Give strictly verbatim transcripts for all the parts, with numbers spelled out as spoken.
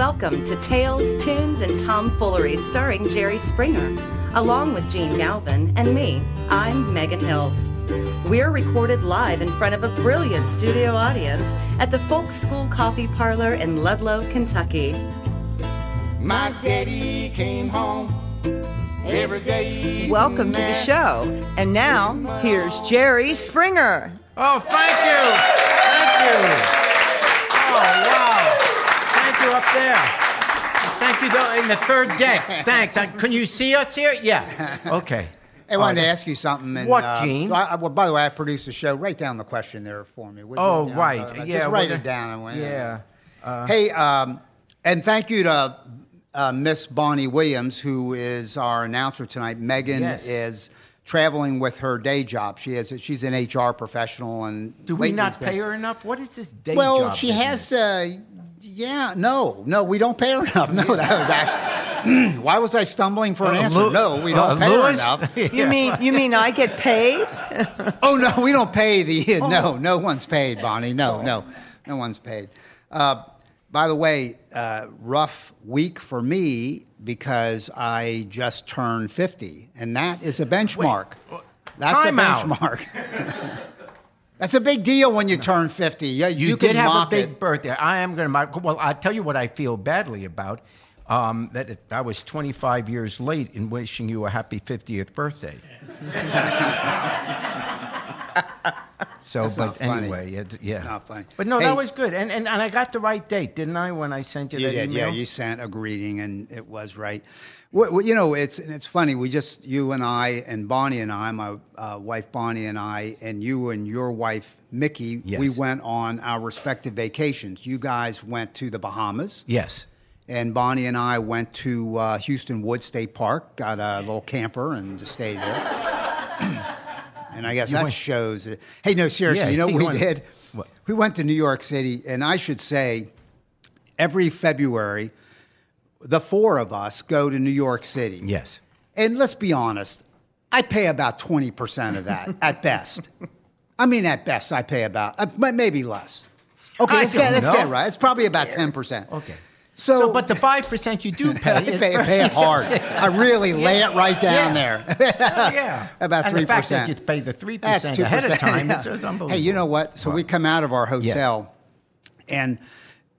Welcome to Tales, Tunes, and Tomfoolery, starring Jerry Springer, along with Gene Galvin and me. I'm Megan Hills. We're recorded live in front of a brilliant studio audience at the Folk School Coffee Parlor in Ludlow, Kentucky. My daddy came home every day. Welcome to the show. And now, here's Jerry Springer. Oh, thank you. Thank you. Oh, wow. Thank you up there. Thank you, though, in the third deck. Thanks. I, can you see us here? Yeah. Okay. I wanted uh, to ask you something. And, what, uh, Gene? I, well, by the way, I produced the show. Write down the question there for me. Oh, you know, right. Uh, yeah, just write well, it down. And yeah. Uh, hey, um, and thank you to uh, Miss Bonnie Williams, who is our announcer tonight. Megan yes. is traveling with her day job. She is. She's an H R professional. And do we not pay her enough? What is this day well, job? Well, she has... Uh, yeah, no, no, we don't pay her enough. No, that was actually... Why was I stumbling for an uh, answer? Lu no, we don't uh, pay Lewis? her enough. yeah. You mean you mean I get paid? Oh, no, we don't pay the... Uh, oh. No, no one's paid, Bonnie. No, oh. no, no one's paid. Uh, by the way, uh, rough week for me, because I just turned fifty, and that is a benchmark. Wait, That's a benchmark. That's a big deal when you turn fifty. You, you, you did have a big it. birthday. I am going to mock it. Well, I'll tell you what I feel badly about, um, that it, I was twenty-five years late in wishing you a happy fiftieth birthday. So, That's but not funny. anyway, it, yeah. Not funny. But no, hey, that was good. And, and and I got the right date, didn't I, when I sent you, you that did, email? Yeah, you sent a greeting, and it was right. Well, you know, it's it's funny. We just, you and I and Bonnie and I, my uh, wife Bonnie and I, and you and your wife Mickey, yes. we went on our respective vacations. You guys went to the Bahamas. Yes. And Bonnie and I went to uh, Houston Woods State Park, got a little camper and just stayed there. And I guess you that went, shows. It. Hey, no, seriously, yeah, you know what we went, did? What? We went to New York City, and I should say every February... the four of us go to New York City. Yes. And let's be honest, I pay about twenty percent of that at best. I mean, at best, I pay about, uh, maybe less. Okay, I let's, get, let's get it right. It's probably about ten percent. Okay. So, so but the five percent you do pay. I pay, pay it hard. I really yeah. lay it right down yeah. there. yeah. About and three percent. And the fact that you pay the three percent That's two percent ahead of time, yeah. it's, it's unbelievable. Hey, you know what? So well, we come out of our hotel, yes. and...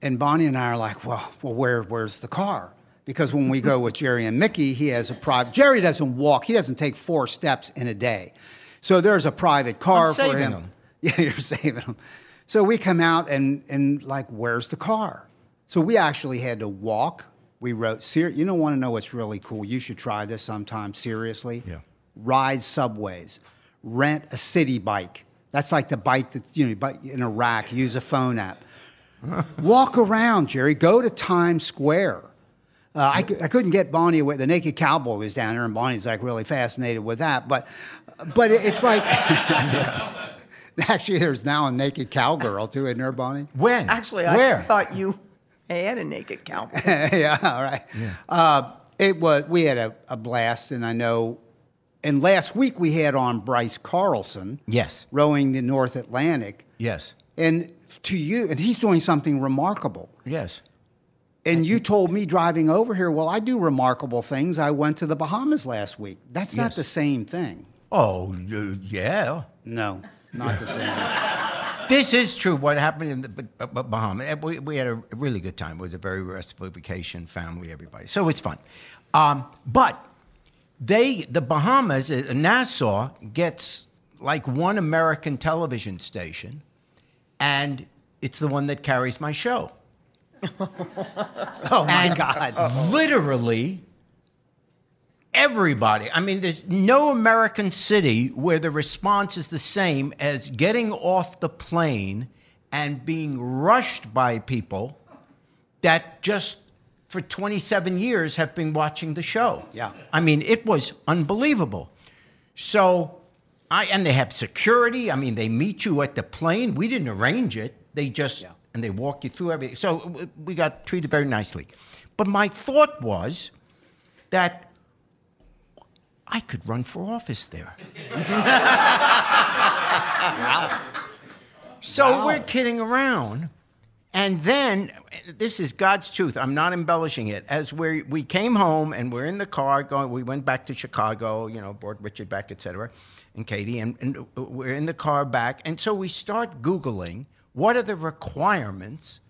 And Bonnie and I are like, well, well, where, where's the car? Because when we go with Jerry and Mickey, he has a private... Jerry doesn't walk. He doesn't take four steps in a day. So there's a private car I'm for him. him. Yeah, you're saving him. So we come out and, and like, where's the car? So we actually had to walk. We wrote, Ser you don't want to know what's really cool. You should try this sometime, seriously. Yeah. Ride subways. Rent a city bike. That's like the bike that, you know, in Iraq, use a phone app. Walk around, Jerry. Go to Times Square. Uh, I, I couldn't get Bonnie away. The Naked Cowboy was down there, and Bonnie's like really fascinated with that. But, but it, it's like, actually, there's now a naked cowgirl too, isn't there, Bonnie? When? Actually, Where? I thought you had a naked cowboy. yeah, all right. Yeah. Uh, it was. We had a, a blast, and I know. And last week we had on Bryce Carlson. Yes. Rowing the North Atlantic. Yes. And. To you, and he's doing something remarkable. Yes. And you told me driving over here, well, I do remarkable things. I went to the Bahamas last week. That's yes. not the same thing. Oh, yeah. No, not the same. This is true. What happened in the Bahamas, we, we had a really good time. It was a very restful vacation, family, everybody. So it's fun. Um, but they, the Bahamas, Nassau gets like one American television station. And it's the one that carries my show. Oh, my and God. Uh-oh. Literally everybody. I mean, there's no American city where the response is the same as getting off the plane and being rushed by people that just for twenty-seven years have been watching the show. Yeah. I mean, it was unbelievable. So... I, and they have security. I mean, they meet you at the plane. We didn't arrange it. They just, yeah. and they walk you through everything. So we got treated very nicely. But my thought was that I could run for office there. wow. So wow. we're kidding around. And then, this is God's truth, I'm not embellishing it, as we we came home and we're in the car going, we went back to Chicago, you know, brought Richard back, et cetera, and Katie, and, and we're in the car back. And so we start Googling, what are the requirements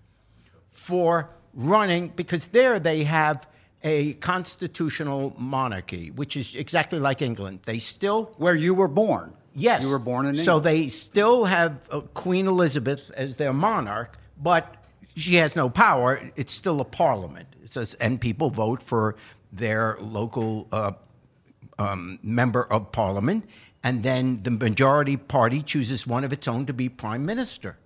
for running, because there they have a constitutional monarchy, which is exactly like England. They still... Where you were born. Yes. You were born in England. So they still have Queen Elizabeth as their monarch, but she has no power. It's still a parliament. It says, and people vote for their local uh, um, member of parliament, and then the majority party chooses one of its own to be prime minister.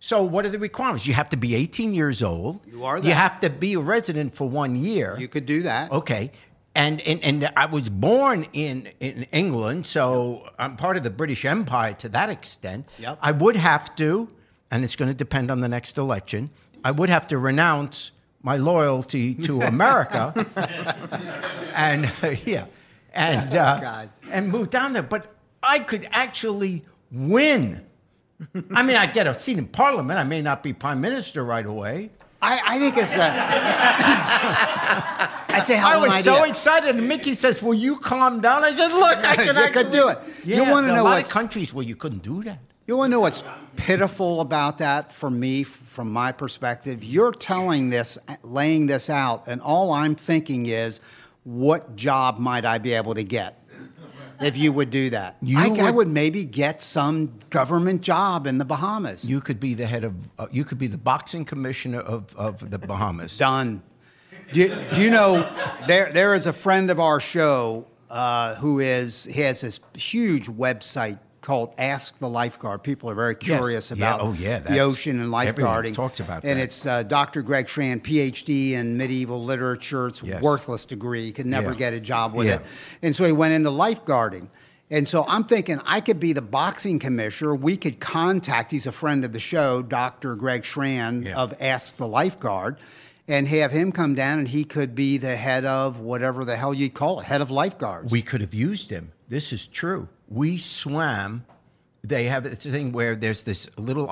So what are the requirements? You have to be eighteen years old. You are that. You have to be a resident for one year. You could do that. Okay. And and, and I was born in, in England, so yep. I'm part of the British Empire to that extent. Yep. I would have to... and it's going to depend on the next election, I would have to renounce my loyalty to America and uh, yeah, and uh, oh, and move down there. But I could actually win. I mean, I'd get a seat in Parliament. I may not be Prime Minister right away. I, I think it's that. That's a hell of an idea. I was so excited, and Mickey says, "Will you calm down?" I said, "Look, I can. I could do it." Yeah, you want to know a lot of countries where you couldn't do that. You want to know what's pitiful about that for me, from my perspective? You're telling this, laying this out, and all I'm thinking is, what job might I be able to get if you would do that? You I, would, I would maybe get some government job in the Bahamas. You could be the head of, uh, you could be the boxing commissioner of, of the Bahamas. Done. Do, do you know, there there is a friend of our show uh, who is, he has this huge website called Ask the Lifeguard. People are very curious yes. about yeah. Oh, yeah. the ocean and lifeguarding. Everyone talks about that. And it's uh, Doctor Greg Schran, P H D in medieval literature. It's yes. a worthless degree. He could never yeah. get a job with yeah. it. And so he went into lifeguarding. And so I'm thinking I could be the boxing commissioner. We could contact, he's a friend of the show, Doctor Greg Schran yeah. of Ask the Lifeguard, and have him come down, and he could be the head of whatever the hell you'd call it, head of lifeguards. We could have used him. This is true. We swam. They have a thing where there's this little...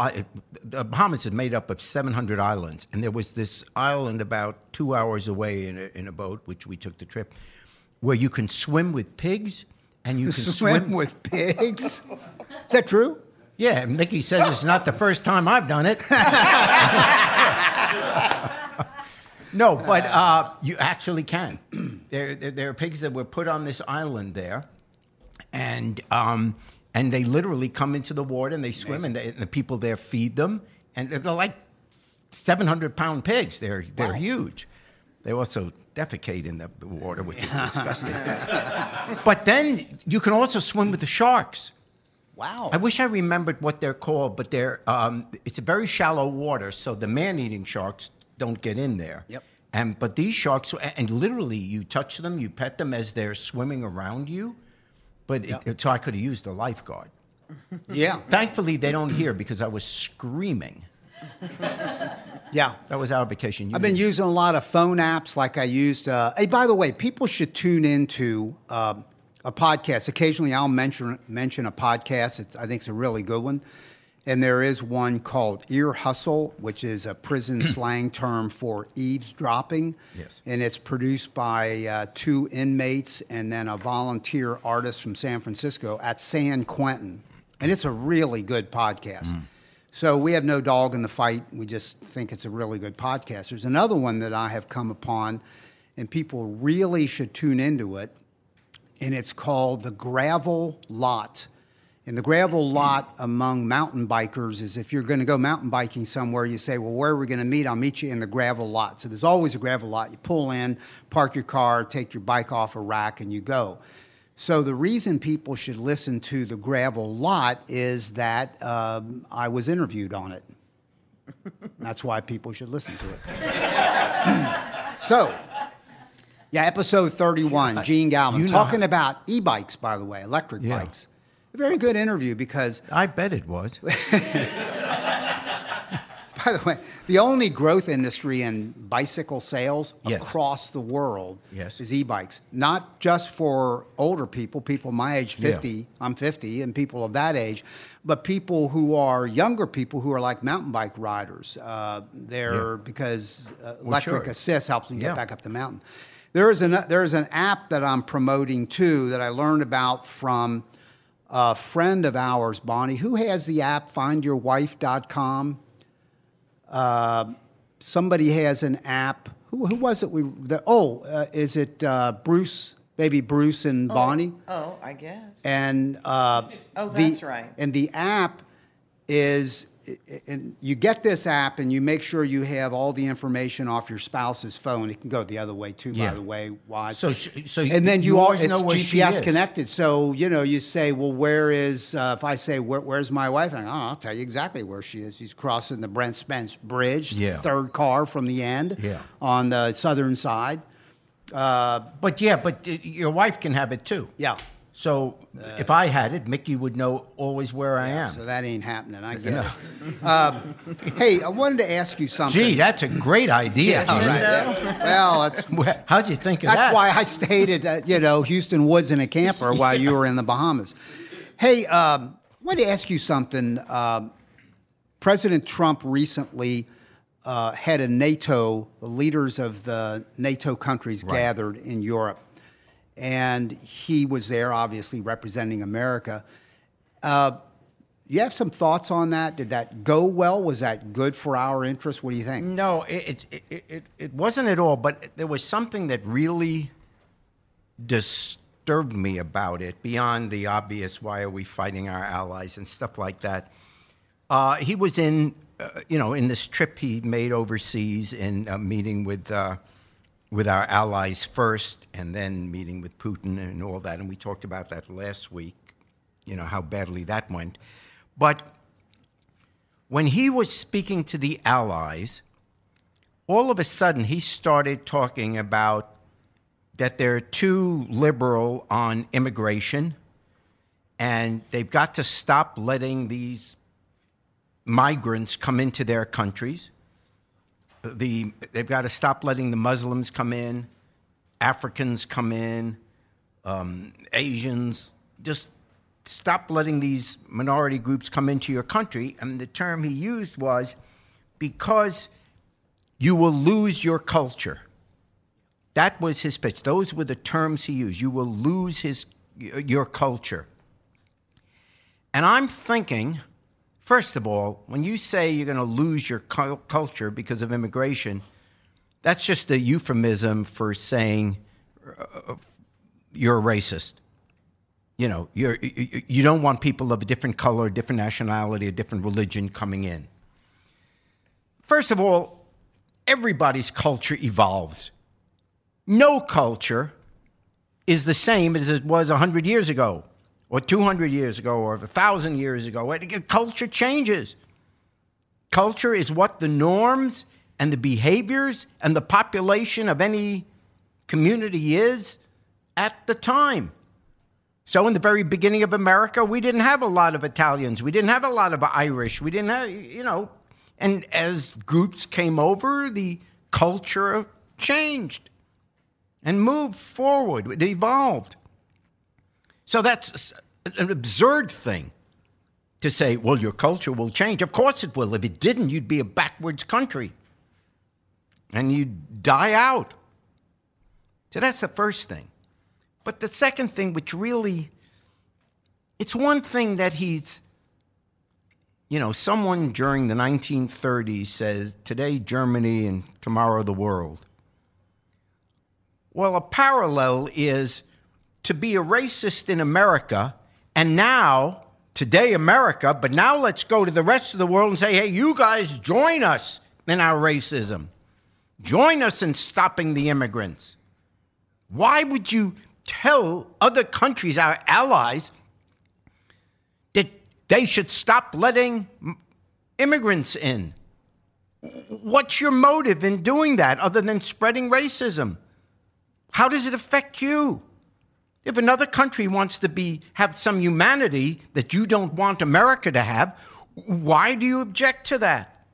The Bahamas is made up of seven hundred islands, and there was this island about two hours away in a, in a boat, which we took the trip, where you can swim with pigs, and you can swim... Swim with pigs? Is that true? Yeah, Mickey says it's not the first time I've done it. No, but uh, you actually can. There, there, there are pigs that were put on this island there, and um, and they literally come into the water and they swim, and, they, and the people there feed them, and they're, they're like seven hundred pound pigs. They're they're wow. huge. They also defecate in the water, which is disgusting. But then you can also swim with the sharks. Wow! I wish I remembered what they're called, but they're um, it's a very shallow water, so the man-eating sharks don't get in there. Yep. And but these sharks, and literally you touch them, you pet them as they're swimming around you. But yep. it, so I could have used a lifeguard. Yeah. Thankfully, they don't hear because I was screaming. Yeah. That was our vacation. You I've been mean. using a lot of phone apps like I used. Uh, hey, by the way, people should tune into um, a podcast. Occasionally, I'll mention mention a podcast. It's, I think it's a really good one. And there is one called Ear Hustle, which is a prison slang term for eavesdropping. Yes. And it's produced by uh, two inmates and then a volunteer artist from San Francisco at San Quentin. And it's a really good podcast. Mm. So we have no dog in the fight. We just think it's a really good podcast. There's another one that I have come upon, and people really should tune into it. And it's called The Gravel Lot. And the gravel lot among mountain bikers is if you're going to go mountain biking somewhere, you say, well, where are we going to meet? I'll meet you in the gravel lot. So there's always a gravel lot. You pull in, park your car, take your bike off a rack, and you go. So the reason people should listen to The Gravel Lot is that um, I was interviewed on it. That's why people should listen to it. So... yeah, episode thirty-one, Gene Galvin. You know talking how- about e-bikes, by the way, electric yeah. bikes. Very good interview because... I bet it was. by the way, the only growth industry in bicycle sales yes. across the world yes. is e-bikes. Not just for older people, people my age, fifty, yeah. I'm fifty, and people of that age, but people who are younger people who are like mountain bike riders. Uh, they're yeah. because uh, electric sure. assist helps them yeah. get back up the mountain. There is an there is an app that I'm promoting too that I learned about from a friend of ours, Bonnie, who has the app find your wife dot com. Uh, somebody has an app. Who, who was it? We the, oh, uh, is it uh, Bruce? Maybe Bruce and oh, Bonnie. Oh, I guess. And uh, oh, that's the, right. And the app is. And you get this app, and you make sure you have all the information off your spouse's phone. It can go the other way too, yeah. by the way. Why? So, so and then you, you always it's know where G P S connected. So you know, you say, "Well, where is?" Uh, if I say, where, "Where's my wife?" and I go, oh, I'll tell you exactly where she is. She's crossing the Brent Spence Bridge, yeah. third car from the end, yeah. on the southern side. Uh, but yeah, but your wife can have it too. Yeah. So uh, if I had it, Mickey would know always where I yeah, am. So that ain't happening. I get no. it. Uh, hey, I wanted to ask you something. Gee, that's a great idea. Yeah, all right. yeah. Well, that's, how'd you think of that's that? That's why I stayed at you know Houston Woods in a camper while yeah. you were in the Bahamas. Hey, um, I wanted to ask you something. Uh, President Trump recently uh, had a NATO, the leaders of the NATO countries right. gathered in Europe. And he was there, obviously, representing America. Uh, you have some thoughts on that? Did that go well? Was that good for our interests? What do you think? No, it it, it, it, it wasn't at all. But there was something that really disturbed me about it, beyond the obvious, why are we fighting our allies and stuff like that. Uh, he was in, uh, you know, in this trip he made overseas in a meeting with... Uh, with our allies first, and then meeting with Putin and all that. And we talked about that last week, you know, how badly that went. But when he was speaking to the allies, all of a sudden he started talking about that they're too liberal on immigration, and they've got to stop letting these migrants come into their countries. The, they've got to stop letting the Muslims come in, Africans come in, um, Asians. Just stop letting these minority groups come into your country. And the term he used was, because you will lose your culture. That was his pitch. Those were the terms he used. You will lose his your culture. And I'm thinking... First of all, when you say you're going to lose your culture because of immigration, that's just a euphemism for saying uh, you're a racist. You know, you're, you you don't want people of a different color, different nationality, a different religion coming in. First of all, everybody's culture evolves. No culture is the same as it was one hundred years ago. Or two hundred years ago, or one thousand years ago. Culture changes. Culture is what the norms and the behaviors and the population of any community is at the time. So in the very beginning of America, we didn't have a lot of Italians. We didn't have a lot of Irish. We didn't have, you know. And as groups came over, the culture changed and moved forward. It evolved. So that's an absurd thing to say, well, your culture will change. Of course it will. If it didn't, you'd be a backwards country. And you'd die out. So that's the first thing. But the second thing, which really, it's one thing that he's, you know, someone during the nineteen thirties says, today Germany and tomorrow the world. Well, a parallel is, to be a racist in America, and now, today America, but now let's go to the rest of the world and say, hey, you guys join us in our racism. Join us in stopping the immigrants. Why would you tell other countries, our allies, that they should stop letting immigrants in? What's your motive in doing that other than spreading racism? How does it affect you? If another country wants to be have some humanity that you don't want America to have, why do you object to that?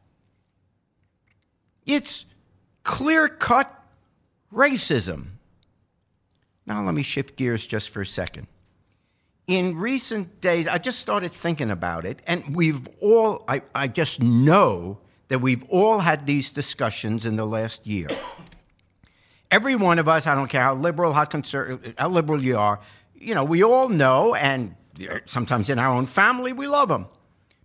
It's clear-cut racism. Now let me shift gears just for a second. In recent days, I just started thinking about it, and we've all, I, I just know that we've all had these discussions in the last year. Every one of us, I don't care how liberal, how conservative, how liberal you are, you know, we all know, and sometimes in our own family, we love them.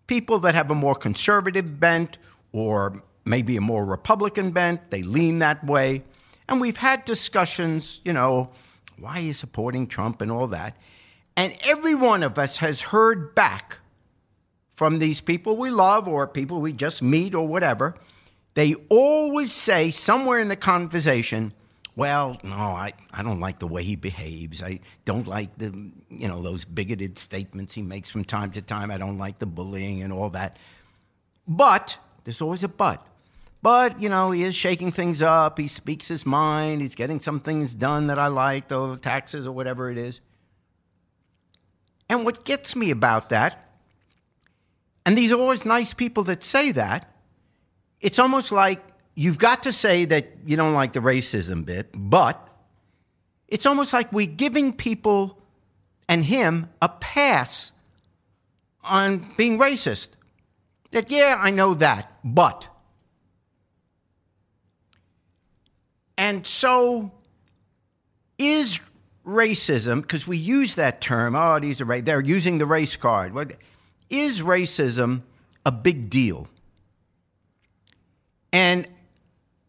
People that have a more conservative bent or maybe a more Republican bent, they lean that way. And we've had discussions, you know, why are you supporting Trump and all that? And every one of us has heard back from these people we love or people we just meet or whatever. They always say somewhere in the conversation, well, no, I, I don't like the way he behaves. I don't like the, you know, those bigoted statements he makes from time to time. I don't like the bullying and all that. But, there's always a but. But, you know, he is shaking things up. He speaks his mind. He's getting some things done that I like, the taxes or whatever it is. And what gets me about that, and these are always nice people that say that, it's almost like you've got to say that you don't like the racism bit, but it's almost like we're giving people and him a pass on being racist. That, yeah, I know that, but. And so is racism, because we use that term, oh, these are ra- they're using the race card. What, is racism a big deal? And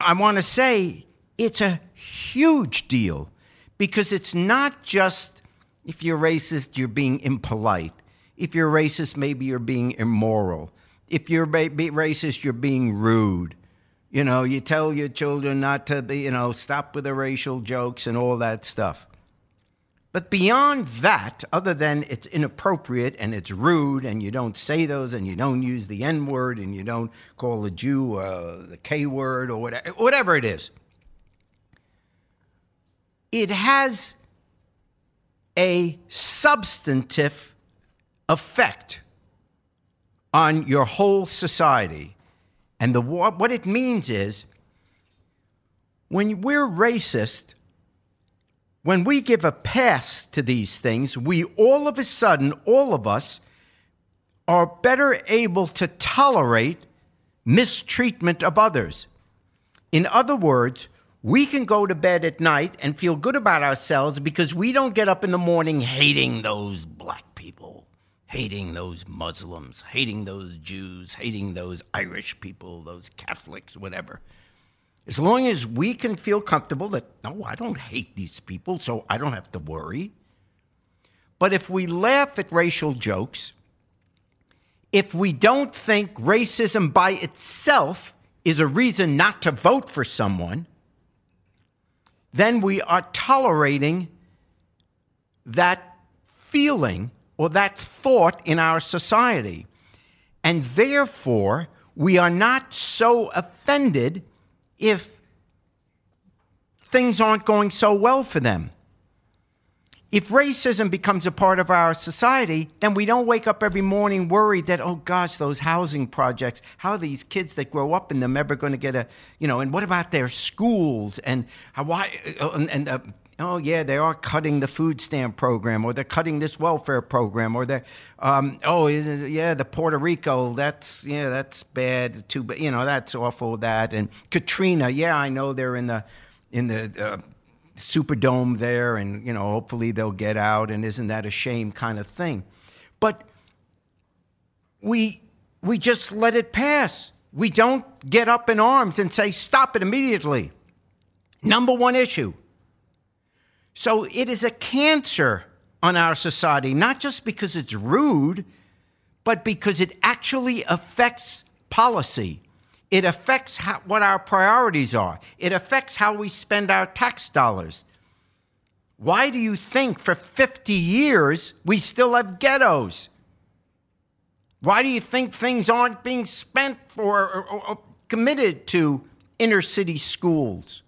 I want to say it's a huge deal because it's not just if you're racist, you're being impolite. If you're racist, maybe you're being immoral. If you're ba- be racist, you're being rude. You know, you tell your children not to be, you know, stop with the racial jokes and all that stuff. But beyond that, other than it's inappropriate and it's rude and you don't say those and you don't use the N-word and you don't call a Jew uh, the K-word or whatever, whatever it is, it has a substantive effect on your whole society. And the what it means is when we're racist, when we give a pass to these things, we all of a sudden, all of us, are better able to tolerate mistreatment of others. In other words, we can go to bed at night and feel good about ourselves because we don't get up in the morning hating those black people, hating those Muslims, hating those Jews, hating those Irish people, those Catholics, whatever. As long as we can feel comfortable that, no, I don't hate these people, so I don't have to worry. But if we laugh at racial jokes, if we don't think racism by itself is a reason not to vote for someone, then we are tolerating that feeling or that thought in our society. And therefore, we are not so offended if things aren't going so well for them. If racism becomes a part of our society, then we don't wake up every morning worried that, oh gosh, those housing projects, how are these kids that grow up in them ever going to get a, you know, and what about their schools and Hawaii, and, and uh, oh yeah, they are cutting the food stamp program or they're cutting this welfare program or they're, um, oh yeah, the Puerto Rico, that's, yeah, that's bad too, but you know, that's awful that. And Katrina, yeah, I know they're in the, in the, uh, Superdome there and, you know, hopefully they'll get out and isn't that a shame kind of thing. But we we just let it pass. We don't get up in arms and say, stop it immediately. Number one issue. So it is a cancer on our society, not just because it's rude, but because it actually affects policy. It affects how, what our priorities are. It affects how we spend our tax dollars. Why do you think for fifty years we still have ghettos? Why do you think things aren't being spent for or, or, or committed to inner city schools?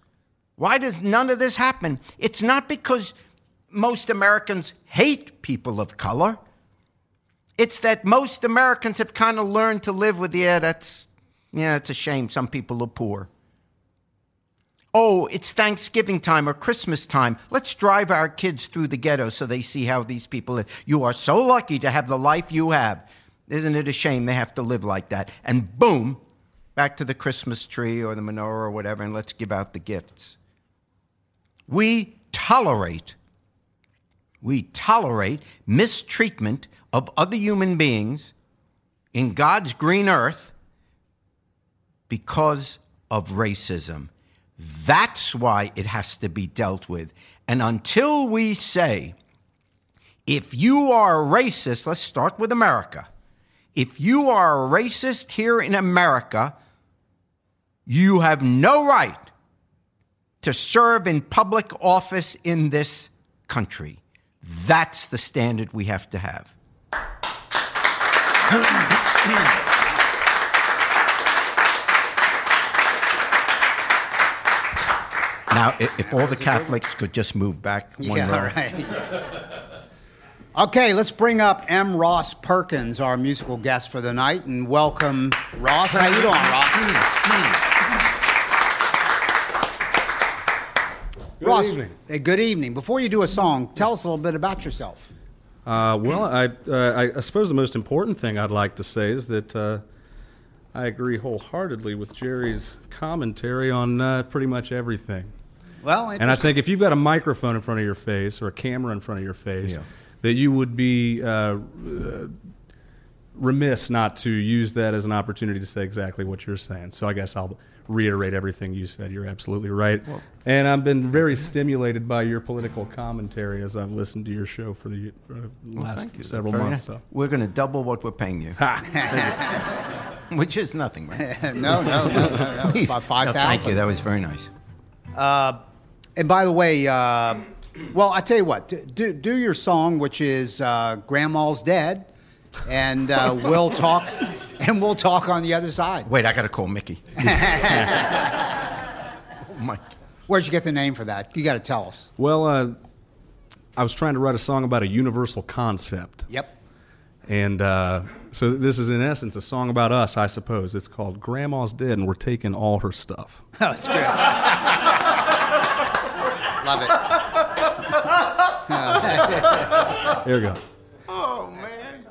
Why does none of this happen? It's not because most Americans hate people of color. It's that most Americans have kind of learned to live with, yeah, that's... Yeah, it's a shame some people are poor. oh, it's Thanksgiving time or Christmas time. Let's drive our kids through the ghetto so they see how these people live. You are so lucky to have the life you have. Isn't it a shame they have to live like that? And boom, back to the Christmas tree or the menorah or whatever, and let's give out the gifts. We tolerate, we tolerate mistreatment of other human beings in God's green earth because of racism. That's why it has to be dealt with. And until we say, if you are racist, let's start with America. If you are a racist here in America, you have no right to serve in public office in this country. That's the standard we have to have. Now, if all the Catholics could just move back one yeah, row. All right. Okay, let's bring up M. Ross Perkins, our musical guest for the night, and welcome Ross. How you doing, Ross? Good Ross, evening. Hey, good evening. Before you do a song, tell us a little bit about yourself. Uh, well, I, uh, I suppose the most important thing I'd like to say is that uh, I agree wholeheartedly with Jerry's commentary on uh, pretty much everything. Well, and I think if you've got a microphone in front of your face or a camera in front of your face, yeah. that you would be uh, remiss not to use that as an opportunity to say exactly what you're saying. So I guess I'll reiterate everything you said. You're absolutely right. Well, and I've been very stimulated by your political commentary as I've listened to your show for the uh, last well, several months. Nice. We're going to double what we're paying you. Ha. you. Which is nothing, right? no, no, no, no, no. Please. About five thousand dollars. No, thank you. That was very nice. Uh, and by the way, uh, well, I tell you what, do, do your song, which is uh, Grandma's Dead, and uh, we'll talk and we'll talk on the other side. Wait, I got to call Mickey. oh my. Where'd you get the name for that? You got to tell us. Well, uh, I was trying to write a song about a universal concept. Yep. And uh, so this is, in essence, a song about us, I suppose. It's called Grandma's Dead, and we're taking all her stuff. Oh, that's good. Love it. Here we go. Oh, man.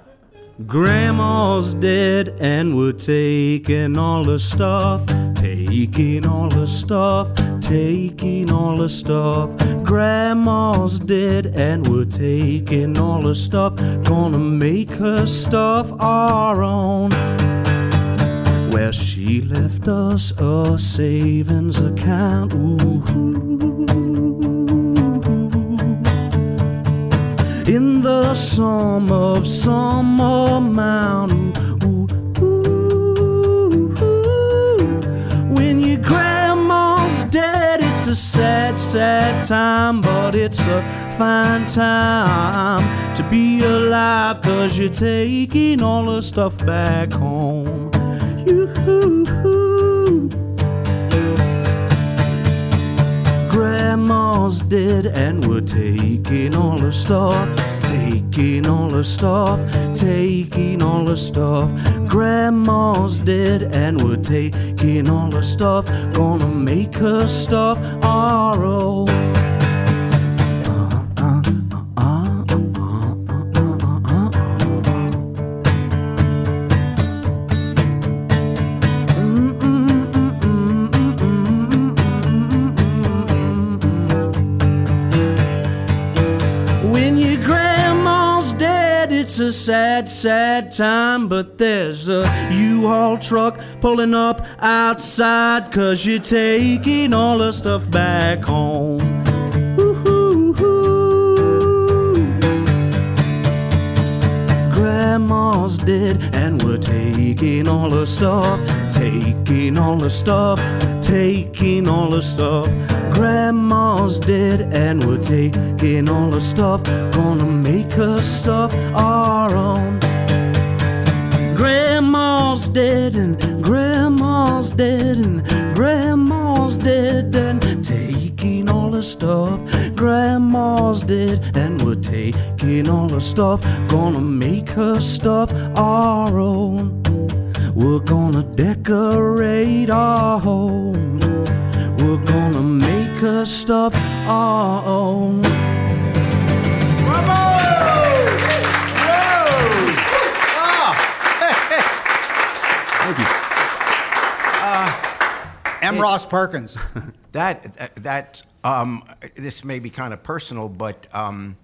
Grandma's dead and we're taking all her stuff, taking all her stuff, taking all her stuff. Grandma's dead and we're taking all her stuff, gonna make her stuff our own. Well, she left us a savings account, ooh-hoo. In the sum of some amount, ooh, ooh, ooh. When your grandma's dead, it's a sad, sad time, but it's a fine time to be alive, 'cause you're taking all the stuff back home. Grandma's dead and we're taking all her stuff, taking all her stuff, taking all her stuff. Grandma's dead and we're taking all her stuff, gonna make her stuff our own. It's a sad, sad time, but there's a U-Haul truck pulling up outside, 'cause you're taking all the stuff back home. Ooh-hoo-hoo. Grandma's dead and we're taking all the stuff, taking all the stuff, taking all the stuff. Grandma's dead and we're taking all her stuff, gonna make her stuff our own. Grandma's dead and grandma's dead and grandma's dead and taking all her stuff. Grandma's dead and we're taking all her stuff, gonna make her stuff our own. We're gonna decorate our home. We're gonna make us stuff our own. Bravo! Thank you. Uh, M. Ross Perkins. That, that, that um, this may be kind of personal, but um,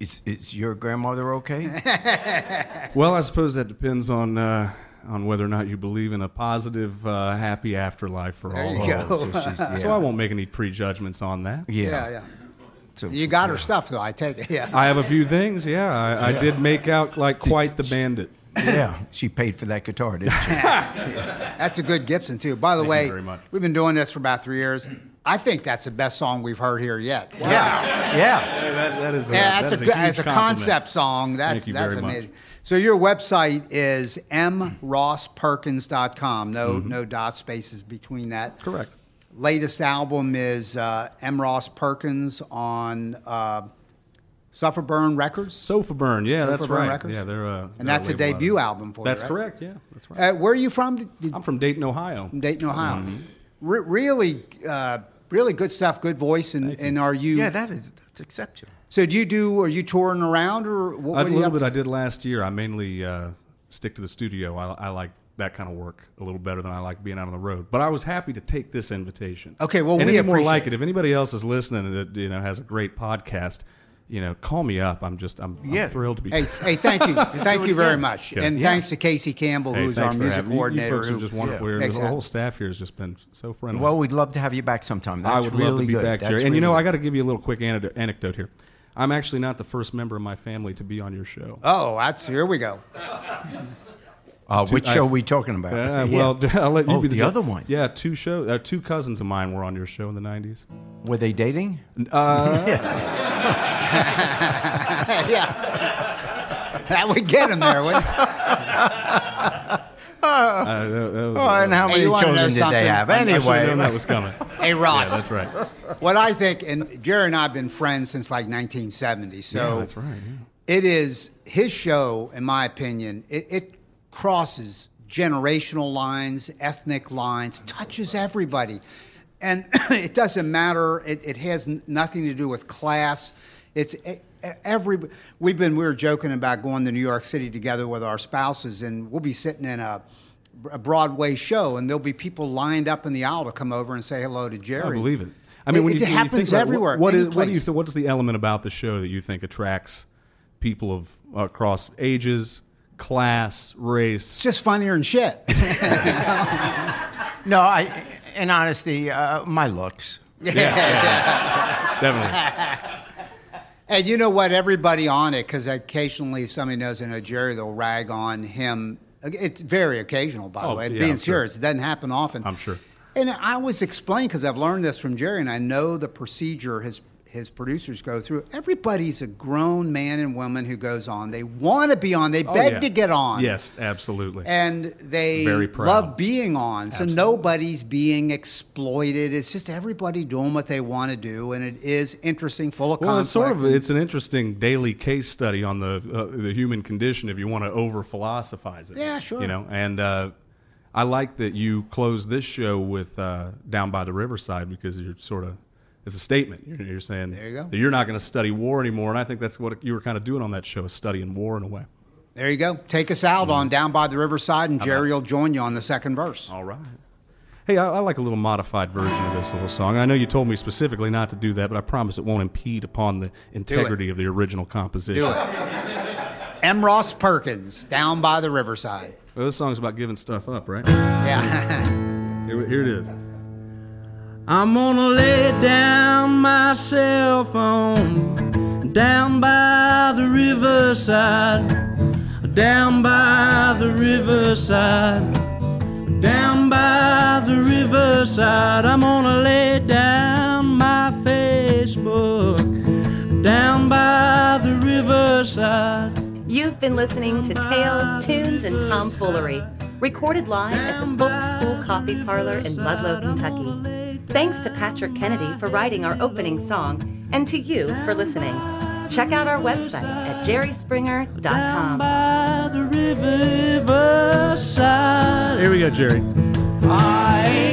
is, is your grandmother okay? Well, I suppose that depends on uh, on whether or not you believe in a positive, uh, happy afterlife for there all you of go. us. So, yeah. so I won't make any prejudgments on that. Yeah, yeah. yeah. To, you got yeah. her stuff, though, I take it. Yeah. I have a few things, yeah. I, yeah. I did make out like quite the bandit. Yeah, she paid for that guitar, didn't she? Yeah. That's a good Gibson, too. By the Thank way, you very much. We've been doing this for about three years. I think that's the best song we've heard here yet. Wow. Yeah. Yeah. yeah that, that is a, yeah, that's that is a, a good, as a concept song. That's, Thank you that's very amazing. Much. So your website is m ross perkins dot com. No, mm-hmm. no dot spaces between that. Correct. Latest album is uh, M. Ross Perkins on... Uh, Sofa Burn Records? Sofa Burn, yeah, Sofa that's Burn right. Records? Yeah, they're uh, and they're that's a debut out. album for that's you, That's right? correct, yeah, that's right. Uh, where are you from? Did, I'm from Dayton, Ohio. From Dayton, Ohio. Mm-hmm. Re- really, uh, really good stuff, good voice, and, and are you... Yeah, that is, that's exceptional. So do you do, are you touring around, or what, what A little bit I did last year. I mainly uh, stick to the studio. I, I like... that kind of work a little better than I like being out on the road. But I was happy to take this invitation. Okay, well, and we appreciate more like it. If anybody else is listening that you know has a great podcast, you know, call me up. I'm just, I'm, yeah. I'm thrilled to be hey, here. Hey, thank you. Thank you very much. Okay. And yeah. thanks to Casey Campbell, hey, who's our music coordinator. You, you folks who, are just wonderful. Yeah. The whole staff here has just been so friendly. Well, we'd love to have you back sometime. That's I would really love to be good. back, Jerry. Really and, you know, good. I got to give you a little quick anecdote here. I'm actually not the first member of my family to be on your show. Oh, that's, here we go. Uh, two, which show I, are we talking about? Uh, yeah. Well, I'll let you oh, be the, the other one. Yeah, two show, uh, two cousins of mine were on your show in the nineties. Were they dating? Uh, yeah. yeah. That would get them there, wouldn't it? uh, that, that was, oh, and how many hey, children did something? they have? Anyway, I known that was coming. Hey, Ross. Yeah, that's right. What I think, and Jerry and I have been friends since like nineteen seventy. So yeah, that's right. Yeah. It is his show, in my opinion. It. it crosses generational lines, ethnic lines, touches everybody. And it doesn't matter. It, it has nothing to do with class. It's every. We've been, we were joking about going to New York City together with our spouses, and we'll be sitting in a, a Broadway show, and there'll be people lined up in the aisle to come over and say hello to Jerry. I believe it. I mean, it, when you, it when happens you think about everywhere. What, what, is, what, do you th- what is the element about the show that you think attracts people of uh, across ages? Class, race. It's just funnier and shit. No, I, in honesty, uh, my looks. Yeah, yeah, yeah. Definitely. And you know what? Everybody on it, because occasionally somebody knows, I know Jerry, they'll rag on him. It's very occasional, by oh, the way. Yeah, being I'm serious, sure. It doesn't happen often. I'm sure. And I was explaining, because I've learned this from Jerry, and I know the procedure has his producers go through. Everybody's a grown man and woman who goes on. They want to be on. They oh, beg yeah. to get on. Yes, absolutely. And they love being on. Absolutely. So nobody's being exploited. It's just everybody doing what they want to do, and it is interesting, full of well, conflict. Well, it's sort of it's an interesting daily case study on the uh, the human condition, if you want to over-philosophize it. Yeah, sure. You know, and uh, I like that you closed this show with uh, Down by the Riverside, because you're sort of it's a statement. You're, you're saying there you go. That you're not going to study war anymore, and I think that's what you were kind of doing on that show, studying war in a way. There you go. Take us out mm-hmm. on Down by the Riverside, and Jerry will join you on the second verse. All right. Hey, I, I like a little modified version of this little song. I know you told me specifically not to do that, but I promise it won't impede upon the integrity of the original composition. Do it. M. Ross Perkins, Down by the Riverside. Well, this song's about giving stuff up, right? Yeah. here, here it is. I'm gonna lay down my cell phone down by the riverside, down by the riverside, down by the riverside. I'm gonna lay down my Facebook down by the riverside. You've been listening to Tales, Tunes, and Tomfoolery, recorded live at the Folk School Coffee Parlor in Ludlow, Kentucky. Thanks to Patrick Kennedy for writing our opening song, and to you for listening. Check out our website at jerry springer dot com. Here we go, Jerry. I